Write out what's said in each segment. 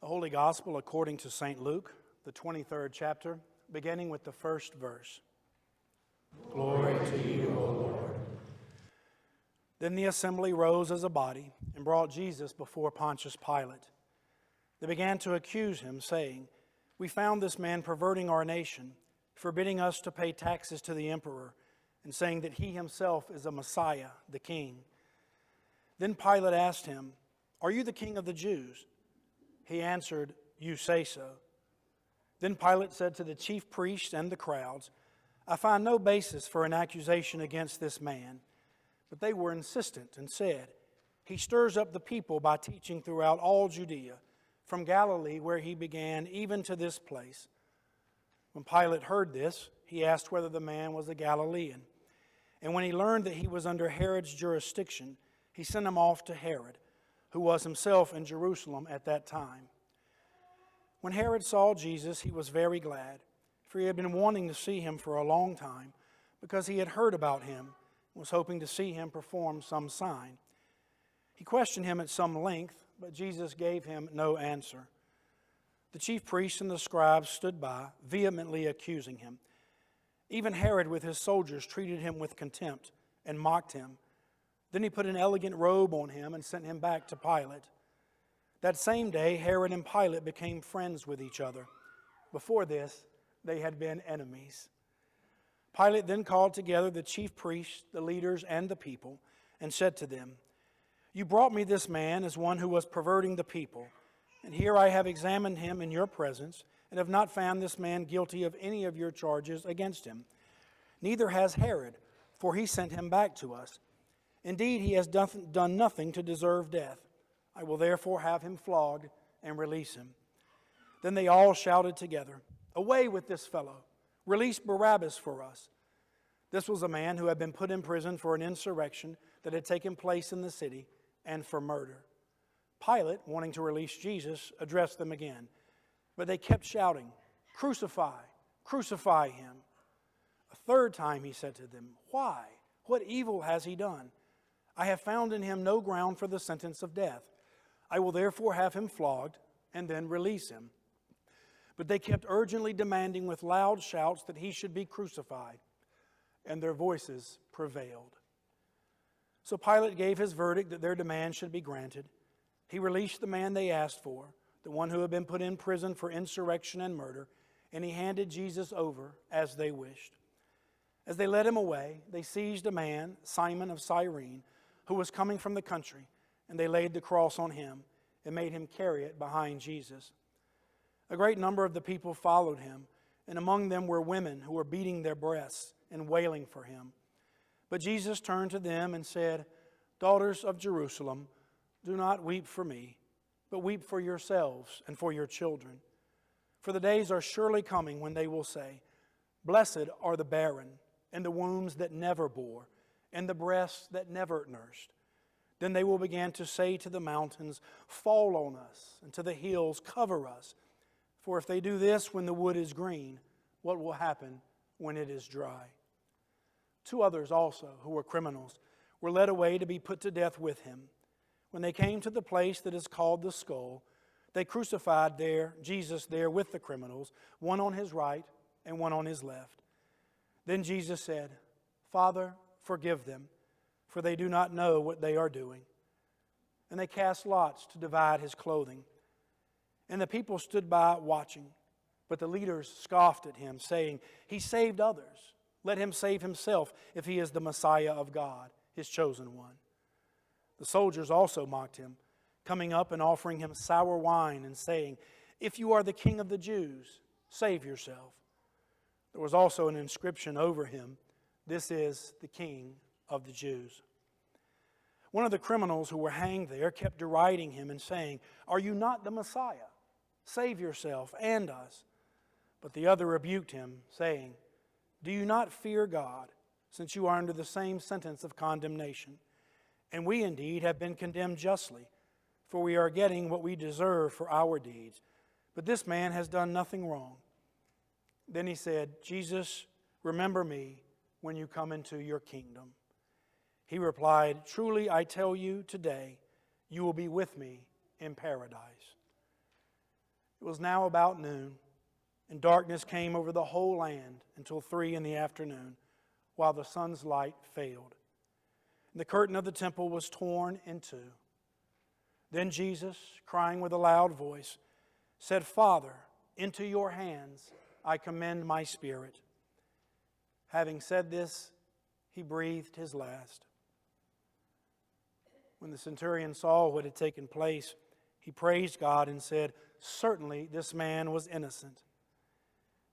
The Holy Gospel according to St. Luke, the 23rd chapter, beginning with the first verse. Glory to you, O Lord. Then the assembly rose as a body and brought Jesus before Pontius Pilate. They began to accuse him, saying, "We found this man perverting our nation, forbidding us to pay taxes to the emperor, and saying that he himself is a Messiah, the King." Then Pilate asked him, "Are you the King of the Jews?" He answered, "You say so." Then Pilate said to the chief priests and the crowds, "I find no basis for an accusation against this man." But they were insistent and said, "He stirs up the people by teaching throughout all Judea, from Galilee where he began, even to this place." When Pilate heard this, he asked whether the man was a Galilean. And when he learned that he was under Herod's jurisdiction, he sent him off to Herod, who was himself in Jerusalem at that time. When Herod saw Jesus, he was very glad, for he had been wanting to see him for a long time, because he had heard about him and was hoping to see him perform some sign. He questioned him at some length, but Jesus gave him no answer. The chief priests and the scribes stood by, vehemently accusing him. Even Herod with his soldiers treated him with contempt and mocked him. Then he put an elegant robe on him and sent him back to Pilate. That same day, Herod and Pilate became friends with each other. Before this, they had been enemies. Pilate then called together the chief priests, the leaders, and the people, and said to them, "You brought me this man as one who was perverting the people, and here I have examined him in your presence, and have not found this man guilty of any of your charges against him. Neither has Herod, for he sent him back to us. Indeed, he has done nothing to deserve death. I will therefore have him flogged and release him." Then they all shouted together, "Away with this fellow! Release Barabbas for us!" This was a man who had been put in prison for an insurrection that had taken place in the city and for murder. Pilate, wanting to release Jesus, addressed them again, but they kept shouting, "Crucify! Crucify him!" A third time he said to them, "Why? What evil has he done? I have found in him no ground for the sentence of death. I will therefore have him flogged and then release him." But they kept urgently demanding with loud shouts that he should be crucified, and their voices prevailed. So Pilate gave his verdict that their demand should be granted. He released the man they asked for, the one who had been put in prison for insurrection and murder, and he handed Jesus over as they wished. As they led him away, they seized a man, Simon of Cyrene, who was coming from the country, and they laid the cross on him and made him carry it behind Jesus. A great number of the people followed him, and among them were women who were beating their breasts and wailing for him. But Jesus turned to them and said, "Daughters of Jerusalem, do not weep for me, but weep for yourselves and for your children. For the days are surely coming when they will say, 'Blessed are the barren, and the wombs that never bore, and the breasts that never nursed.' Then they will begin to say to the mountains, 'Fall on us,' and to the hills, 'Cover us.' For if they do this when the wood is green, what will happen when it is dry?" 2 others also, who were criminals, were led away to be put to death with him. When they came to the place that is called the Skull, they crucified Jesus there with the criminals, one on his right and one on his left. Then Jesus said, "Father, forgive them, for they do not know what they are doing." And they cast lots to divide his clothing. And the people stood by watching, but the leaders scoffed at him, saying, "He saved others. Let him save himself if he is the Messiah of God, his chosen one." The soldiers also mocked him, coming up and offering him sour wine and saying, "If you are the King of the Jews, save yourself." There was also an inscription over him, "This is the King of the Jews." One of the criminals who were hanged there kept deriding him and saying, "Are you not the Messiah? Save yourself and us." But the other rebuked him, saying, "Do you not fear God, since you are under the same sentence of condemnation? And we indeed have been condemned justly, for we are getting what we deserve for our deeds. But this man has done nothing wrong." Then he said, "Jesus, remember me when you come into your kingdom." He replied, "Truly I tell you, today you will be with me in paradise." It was now about noon, and darkness came over the whole land until 3 in the afternoon, while the sun's light failed. And the curtain of the temple was torn in two. Then Jesus, crying with a loud voice, said, "Father, into your hands I commend my spirit." Having said this, he breathed his last. When the centurion saw what had taken place, he praised God and said, "Certainly this man was innocent."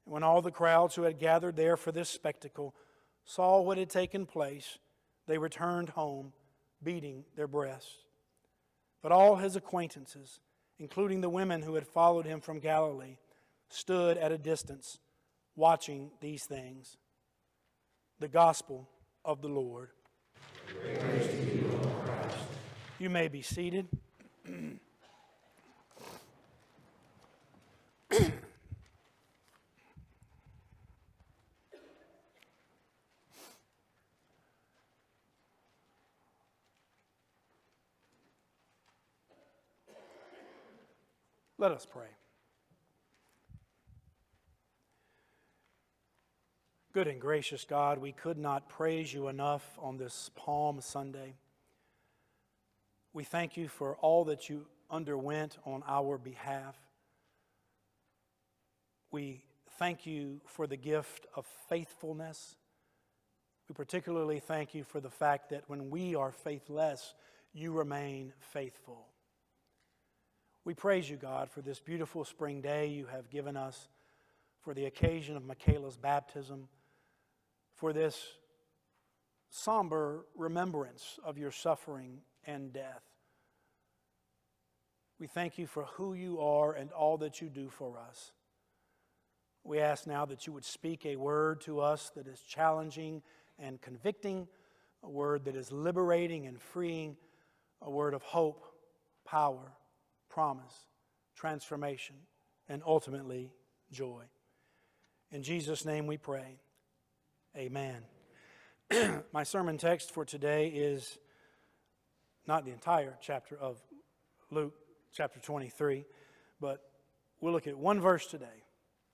And when all the crowds who had gathered there for this spectacle saw what had taken place, they returned home, beating their breasts. But all his acquaintances, including the women who had followed him from Galilee, stood at a distance, watching these things. The Gospel of the Lord. Praise to you, Lord Christ. You may be seated. Let us pray. Good and gracious God, we could not praise you enough on this Palm Sunday. We thank you for all that you underwent on our behalf. We thank you for the gift of faithfulness. We particularly thank you for the fact that when we are faithless, you remain faithful. We praise you, God, for this beautiful spring day you have given us, for the occasion of Michaela's baptism, for this somber remembrance of your suffering and death. We thank you for who you are and all that you do for us. We ask now that you would speak a word to us that is challenging and convicting, a word that is liberating and freeing, a word of hope, power, promise, transformation, and ultimately joy. In Jesus' name we pray. Amen. My sermon text for today is not the entire chapter of Luke, chapter 23, but we'll look at one verse today,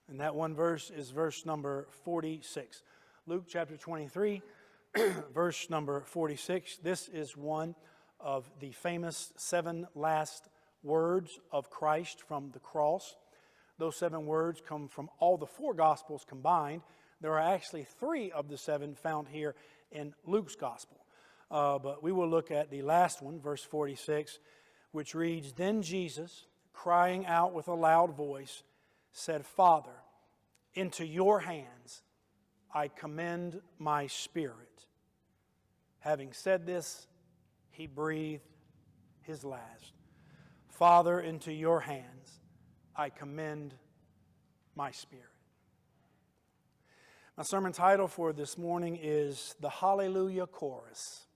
and that one verse is verse number 46. Luke chapter 23, verse number 46. This is one of the famous 7 last words of Christ from the cross. Those 7 words come from all the 4 Gospels combined. There are actually 3 of the 7 found here in Luke's Gospel. But we will look at the last one, verse 46, which reads, "Then Jesus, crying out with a loud voice, said, 'Father, into your hands I commend my spirit.' Having said this, he breathed his last. Father, into your hands I commend my spirit." My sermon title for this morning is The Hallelujah Chorus.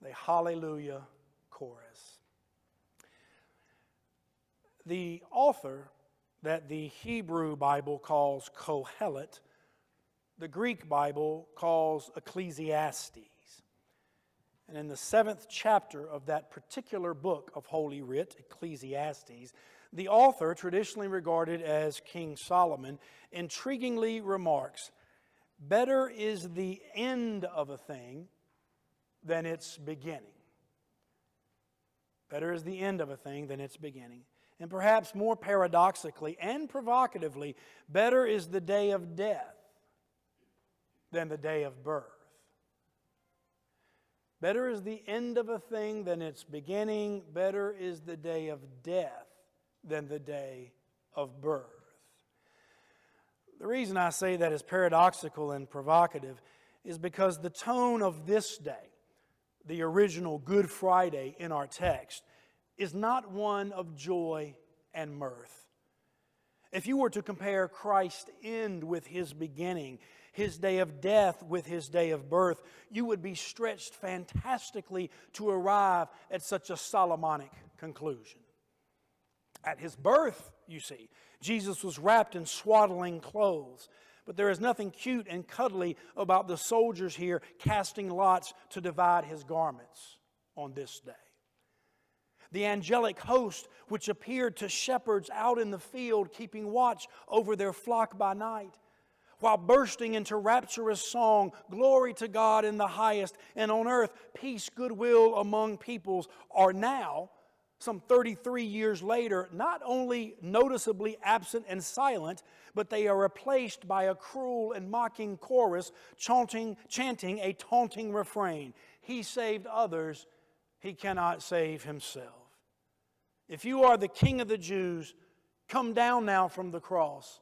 The Hallelujah Chorus. The author that the Hebrew Bible calls Kohelet, the Greek Bible calls Ecclesiastes. And in the 7th chapter of that particular book of Holy Writ, Ecclesiastes, the author, traditionally regarded as King Solomon, intriguingly remarks, "Better is the end of a thing than its beginning." Better is the end of a thing than its beginning. And perhaps more paradoxically and provocatively, better is the day of death than the day of birth. Better is the end of a thing than its beginning. Better is the day of death than the day of birth. The reason I say that is paradoxical and provocative is because the tone of this day, the original Good Friday in our text, is not one of joy and mirth. If you were to compare Christ's end with his beginning, his day of death with his day of birth, you would be stretched fantastically to arrive at such a Solomonic conclusion. At his birth, you see, Jesus was wrapped in swaddling clothes, but there is nothing cute and cuddly about the soldiers here casting lots to divide his garments on this day. The angelic host which appeared to shepherds out in the field keeping watch over their flock by night, while bursting into rapturous song, glory to God in the highest, and on earth peace, goodwill among peoples, are now, some 33 years later, not only noticeably absent and silent, but they are replaced by a cruel and mocking chorus chanting a taunting refrain. He saved others, he cannot save himself. If you are the King of the Jews, come down now from the cross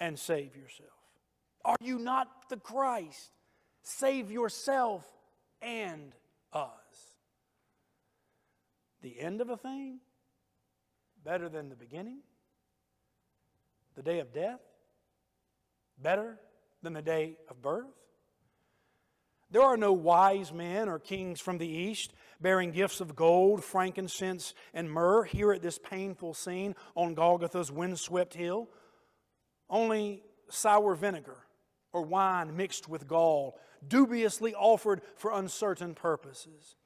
and save yourself. Are you not the Christ? Save yourself and us. The end of a thing better than the beginning. The day of death better than the day of birth. There are no wise men or kings from the east bearing gifts of gold, frankincense, and myrrh here at this painful scene on Golgotha's windswept hill. Only sour vinegar or wine mixed with gall, dubiously offered for uncertain purposes.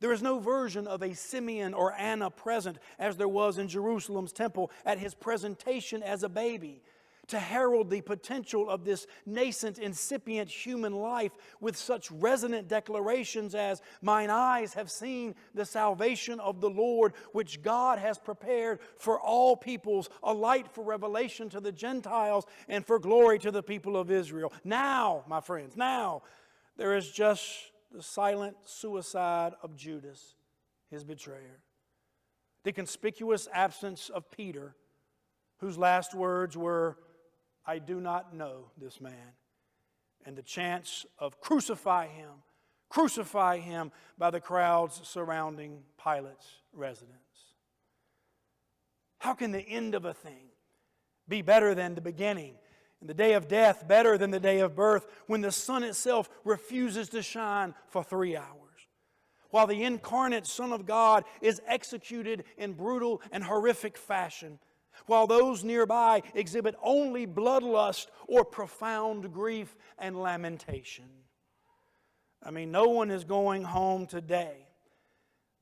There is no version of a Simeon or Anna present as there was in Jerusalem's temple at his presentation as a baby to herald the potential of this nascent, incipient human life with such resonant declarations as, mine eyes have seen the salvation of the Lord, which God has prepared for all peoples, a light for revelation to the Gentiles and for glory to the people of Israel. Now, my friends, now there is just the silent suicide of Judas, his betrayer. The conspicuous absence of Peter, whose last words were, I do not know this man. And the chants of crucify him by the crowds surrounding Pilate's residence. How can the end of a thing be better than the beginning? And the day of death better than the day of birth, when the sun itself refuses to shine for 3 hours. While the incarnate Son of God is executed in brutal and horrific fashion. While those nearby exhibit only bloodlust or profound grief and lamentation. I mean, no one is going home today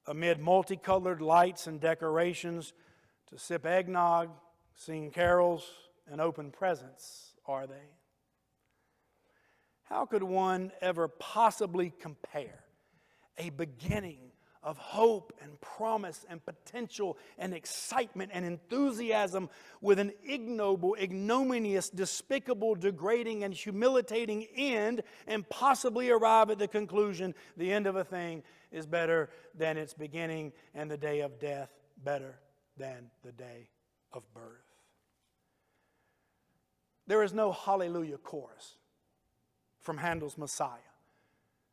amid multicolored lights and decorations to sip eggnog, sing carols, and open presents, are they? How could one ever possibly compare a beginning of hope and promise and potential and excitement and enthusiasm with an ignoble, ignominious, despicable, degrading, and humiliating end, and possibly arrive at the conclusion the end of a thing is better than its beginning, and the day of death better than the day of birth? There is no hallelujah chorus from Handel's Messiah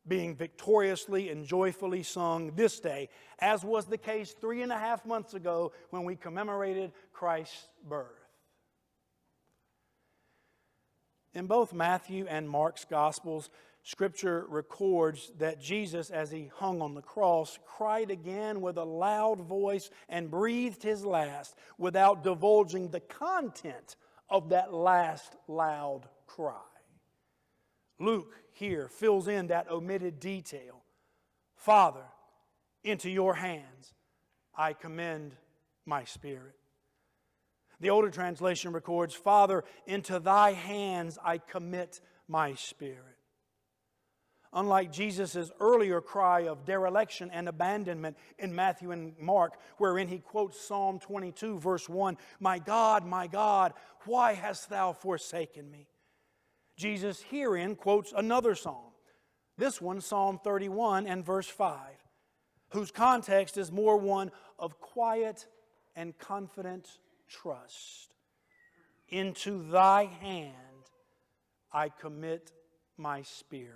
being victoriously and joyfully sung this day, as was the case 3.5 months ago when we commemorated Christ's birth. In both Matthew and Mark's Gospels, Scripture records that Jesus, as he hung on the cross, cried again with a loud voice and breathed his last without divulging the content of that last loud cry. Luke here fills in that omitted detail. Father, into your hands I commend my spirit. The older translation records, Father, into thy hands I commit my spirit. Unlike Jesus' earlier cry of dereliction and abandonment in Matthew and Mark, wherein he quotes Psalm 22, verse 1, my God, why hast thou forsaken me? Jesus herein quotes another psalm, this one, Psalm 31 and verse 5, whose context is more one of quiet and confident trust. Into thy hand I commit my spirit.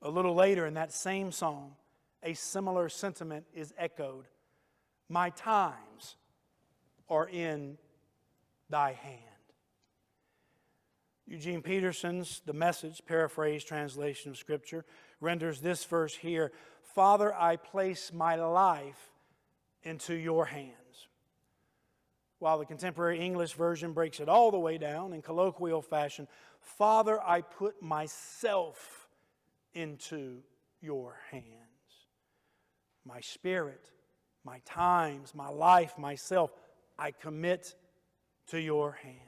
A little later in that same psalm, a similar sentiment is echoed. My times are in thy hand. Eugene Peterson's The Message, paraphrased translation of Scripture, renders this verse here, Father, I place my life into your hands. While the contemporary English version breaks it all the way down in colloquial fashion, Father, I put myself into your hands. my spirit, my times, my life, myself, I commit to your hands.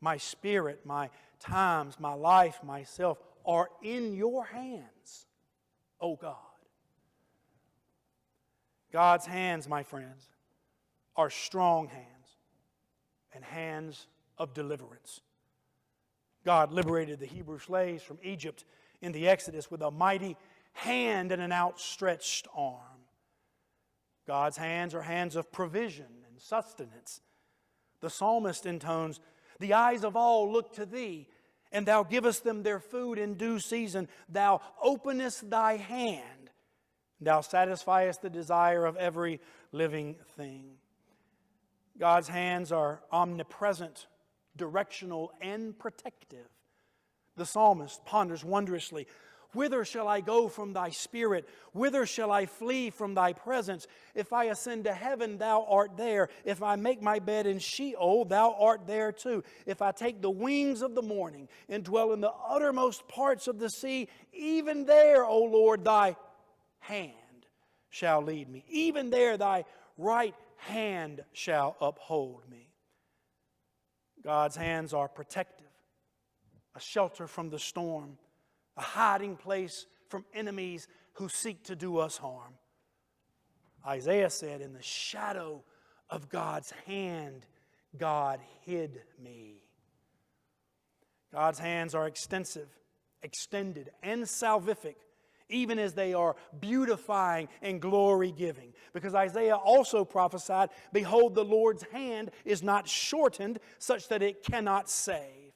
My spirit, my times, my life, myself are in your hands, O God. God's hands, my friends, are strong hands and hands of deliverance. God liberated the Hebrew slaves from Egypt in the Exodus with a mighty hand and an outstretched arm. God's hands are hands of provision and sustenance. The psalmist intones, "The eyes of all look to thee, and thou givest them their food in due season. Thou openest thy hand, and thou satisfiest the desire of every living thing." God's hands are omnipresent, directional, and protective. The psalmist ponders wondrously, "Whither shall I go from thy spirit? Whither shall I flee from thy presence? If I ascend to heaven, thou art there. If I make my bed in Sheol, thou art there too. If I take the wings of the morning and dwell in the uttermost parts of the sea, even there, O Lord, thy hand shall lead me. Even there thy right hand shall uphold me." God's hands are protective, a shelter from the storm, a hiding place from enemies who seek to do us harm. Isaiah said, "In the shadow of God's hand, God hid me." God's hands are extensive, extended, and salvific, even as they are beautifying and glory-giving. Because Isaiah also prophesied, "Behold, the Lord's hand is not shortened, such that it cannot save.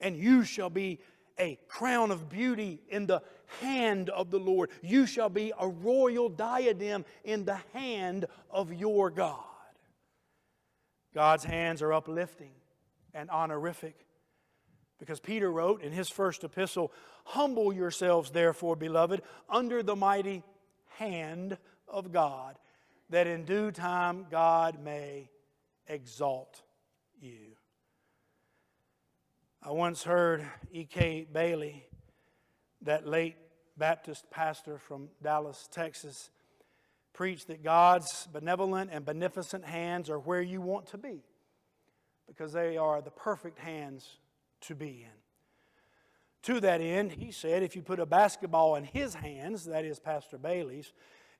And you shall be a crown of beauty in the hand of the Lord. You shall be a royal diadem in the hand of your God." God's hands are uplifting and honorific, because Peter wrote in his first epistle, "Humble yourselves, therefore, beloved, under the mighty hand of God, that in due time God may exalt you." I once heard E.K. Bailey, that late Baptist pastor from Dallas, Texas, preach that God's benevolent and beneficent hands are where you want to be, because they are the perfect hands to be in. To that end, he said, if you put a basketball in his hands, that is Pastor Bailey's,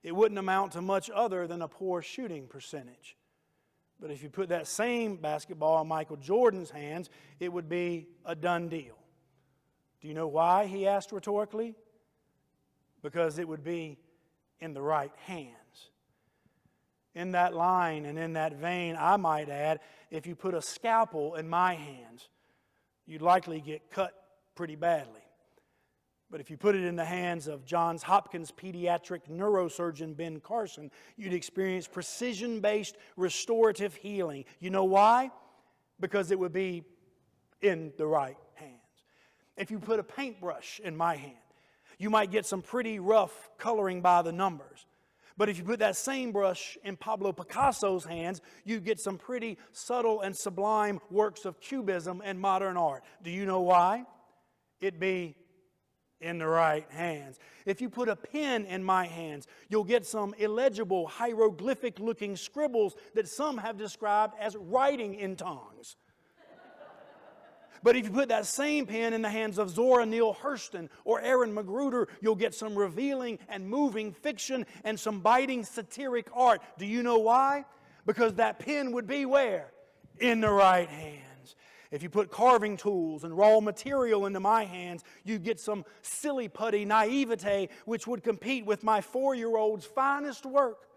it wouldn't amount to much other than a poor shooting percentage. But if you put that same basketball in Michael Jordan's hands, it would be a done deal. Do you know why, he asked rhetorically? Because it would be in the right hands. In that line and in that vein, I might add, if you put a scalpel in my hands, you'd likely get cut pretty badly. But if you put it in the hands of Johns Hopkins pediatric neurosurgeon Ben Carson, you'd experience precision-based restorative healing. You know why? Because it would be in the right hands. If you put a paintbrush in my hand, you might get some pretty rough coloring by the numbers. But if you put that same brush in Pablo Picasso's hands, you get some pretty subtle and sublime works of cubism and modern art. Do you know why? It'd be in the right hands. If you put a pen in my hands, you'll get some illegible, hieroglyphic-looking scribbles that some have described as writing in tongues. But if you put that same pen in the hands of Zora Neale Hurston or Aaron McGruder, you'll get some revealing and moving fiction and some biting satiric art. Do you know why? Because that pen would be where? In the right hand. If you put carving tools and raw material into my hands, you get some silly-putty naivete which would compete with my 4-year-old's finest work.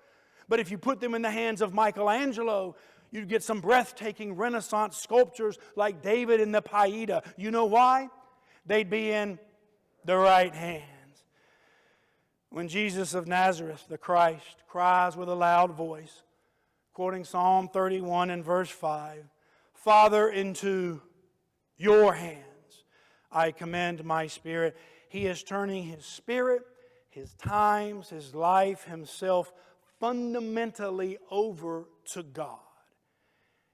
But if you put them in the hands of Michelangelo, you'd get some breathtaking Renaissance sculptures like David in the Pietà. You know why? They'd be in the right hands. When Jesus of Nazareth, the Christ, cries with a loud voice, quoting Psalm 31 and verse 5, "Father, into your hands I commend my spirit." He is turning his spirit, his times, his life, himself fundamentally over to God.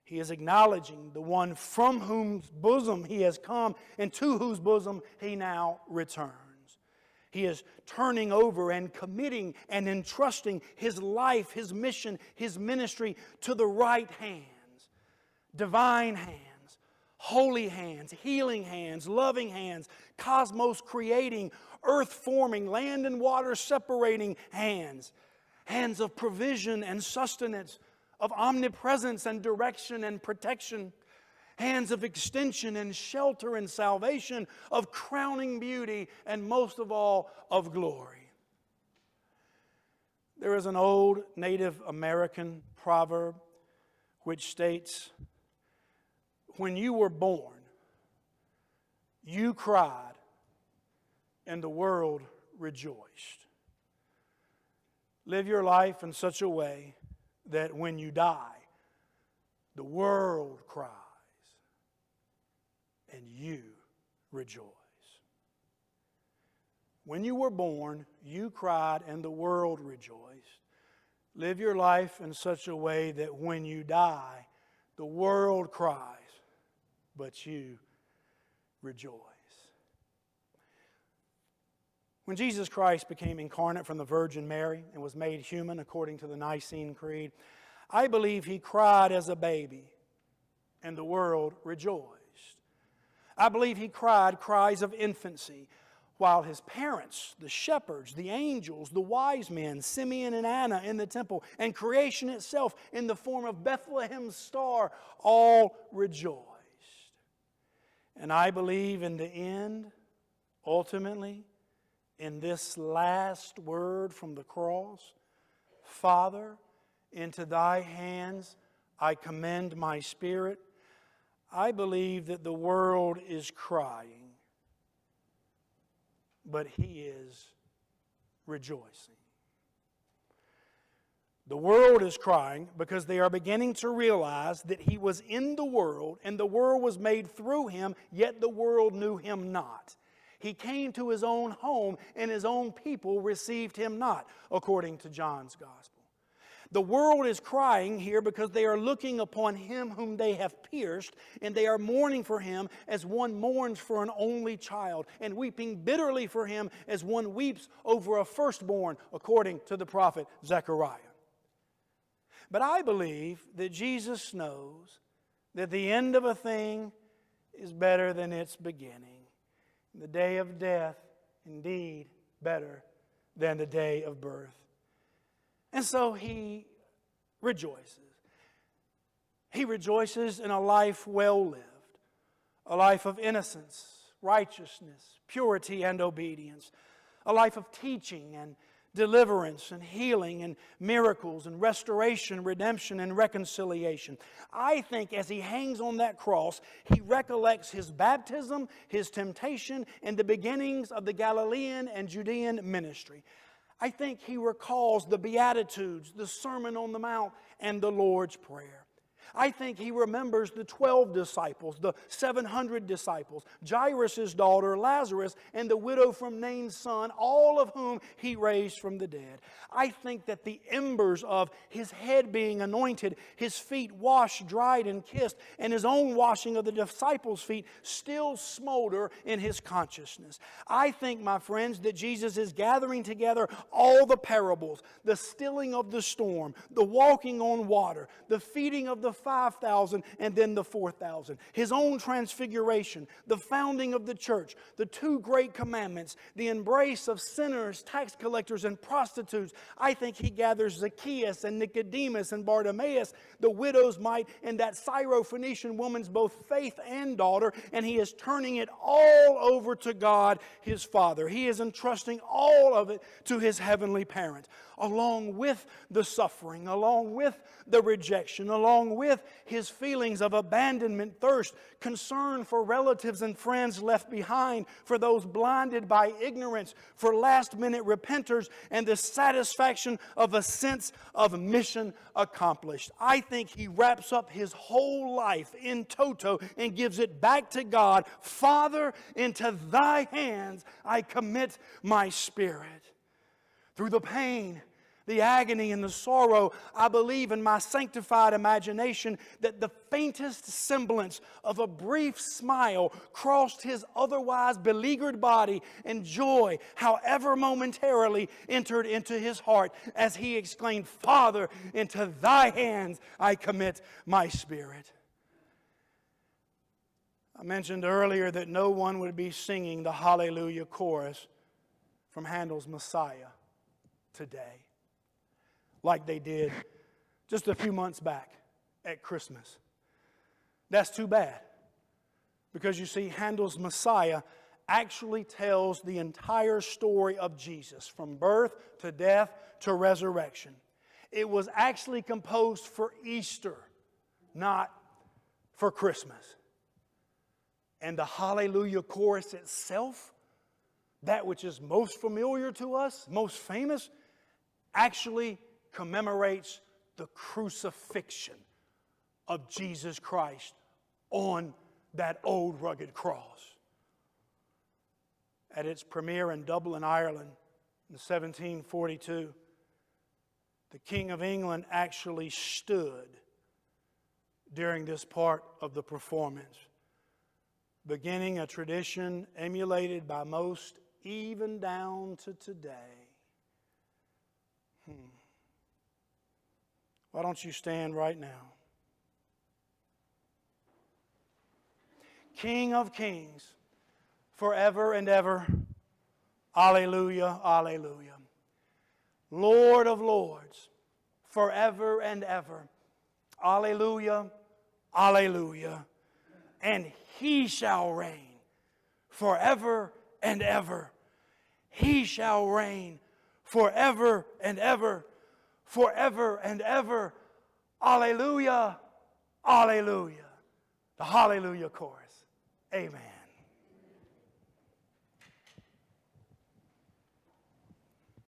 He is acknowledging the one from whose bosom he has come and to whose bosom he now returns. He is turning over and committing and entrusting His life, His mission, His ministry to the right hands, divine hands, holy hands, healing hands, loving hands, cosmos creating, earth forming, land and water separating hands, hands of provision and sustenance, of omnipresence and direction and protection, hands of extension and shelter and salvation, of crowning beauty, and most of all, of glory. There is an old Native American proverb which states, "When you were born, you cried, and the world rejoiced." Live your life in such a way that when you die, the world cries and you rejoice. When you were born, you cried and the world rejoiced. Live your life in such a way that when you die, the world cries, but you rejoice. When Jesus Christ became incarnate from the Virgin Mary and was made human according to the Nicene Creed, I believe He cried as a baby and the world rejoiced. I believe He cried cries of infancy while His parents, the shepherds, the angels, the wise men, Simeon and Anna in the temple, and creation itself in the form of Bethlehem's star all rejoiced. And I believe in the end, ultimately, in this last word from the cross, "Father, into Thy hands I commend my spirit," I believe that the world is crying, but He is rejoicing. The world is crying because they are beginning to realize that He was in the world and the world was made through Him, yet the world knew Him not. He came to His own home, and His own people received Him not, according to John's Gospel. The world is crying here because they are looking upon Him whom they have pierced, and they are mourning for Him as one mourns for an only child, and weeping bitterly for Him as one weeps over a firstborn, according to the prophet Zechariah. But I believe that Jesus knows that the end of a thing is better than its beginning. The day of death, indeed, better than the day of birth. And so He rejoices. He rejoices in a life well lived, a life of innocence, righteousness, purity, and obedience, a life of teaching and deliverance and healing and miracles and restoration, redemption, and reconciliation. I think as He hangs on that cross, He recollects His baptism, His temptation, and the beginnings of the Galilean and Judean ministry. I think He recalls the Beatitudes, the Sermon on the Mount, and the Lord's Prayer. I think He remembers the 12 disciples, the 700 disciples, Jairus' daughter, Lazarus, and the widow from Nain's son, all of whom He raised from the dead. I think that the embers of His head being anointed, His feet washed, dried, and kissed, and His own washing of the disciples' feet still smolder in His consciousness. I think, my friends, that Jesus is gathering together all the parables, the stilling of the storm, the walking on water, the feeding of the 5,000 and then the 4,000. His own transfiguration, the founding of the church, the two great commandments, the embrace of sinners, tax collectors, and prostitutes. I think He gathers Zacchaeus and Nicodemus and Bartimaeus, the widow's mite, and that Syrophoenician woman's both faith and daughter, and He is turning it all over to God, His Father. He is entrusting all of it to His heavenly parent, along with the suffering, along with the rejection, along with His feelings of abandonment, thirst, concern for relatives and friends left behind, for those blinded by ignorance, for last-minute repenters, and the satisfaction of a sense of mission accomplished. I think He wraps up His whole life in toto and gives it back to God. "Father, into Thy hands I commit my spirit." Through the pain, the agony and the sorrow, I believe in my sanctified imagination that the faintest semblance of a brief smile crossed his otherwise beleaguered body, and joy, however momentarily, entered into his heart as he exclaimed, "Father, into thy hands I commit my spirit." I mentioned earlier that no one would be singing the Hallelujah chorus from Handel's Messiah today like they did just a few months back at Christmas. That's too bad, because you see, Handel's Messiah actually tells the entire story of Jesus from birth to death to resurrection. It was actually composed for Easter, not for Christmas. And the Hallelujah chorus itself, that which is most familiar to us, most famous, actually commemorates the crucifixion of Jesus Christ on that old rugged cross. At its premiere in Dublin, Ireland in 1742, the King of England actually stood during this part of the performance, beginning a tradition emulated by most even down to today. Why don't you stand right now? King of kings, forever and ever, alleluia, alleluia. Lord of lords, forever and ever, alleluia, alleluia. And he shall reign forever and ever. He shall reign forever and ever, forever and ever. Alleluia, alleluia. The Hallelujah chorus. Amen.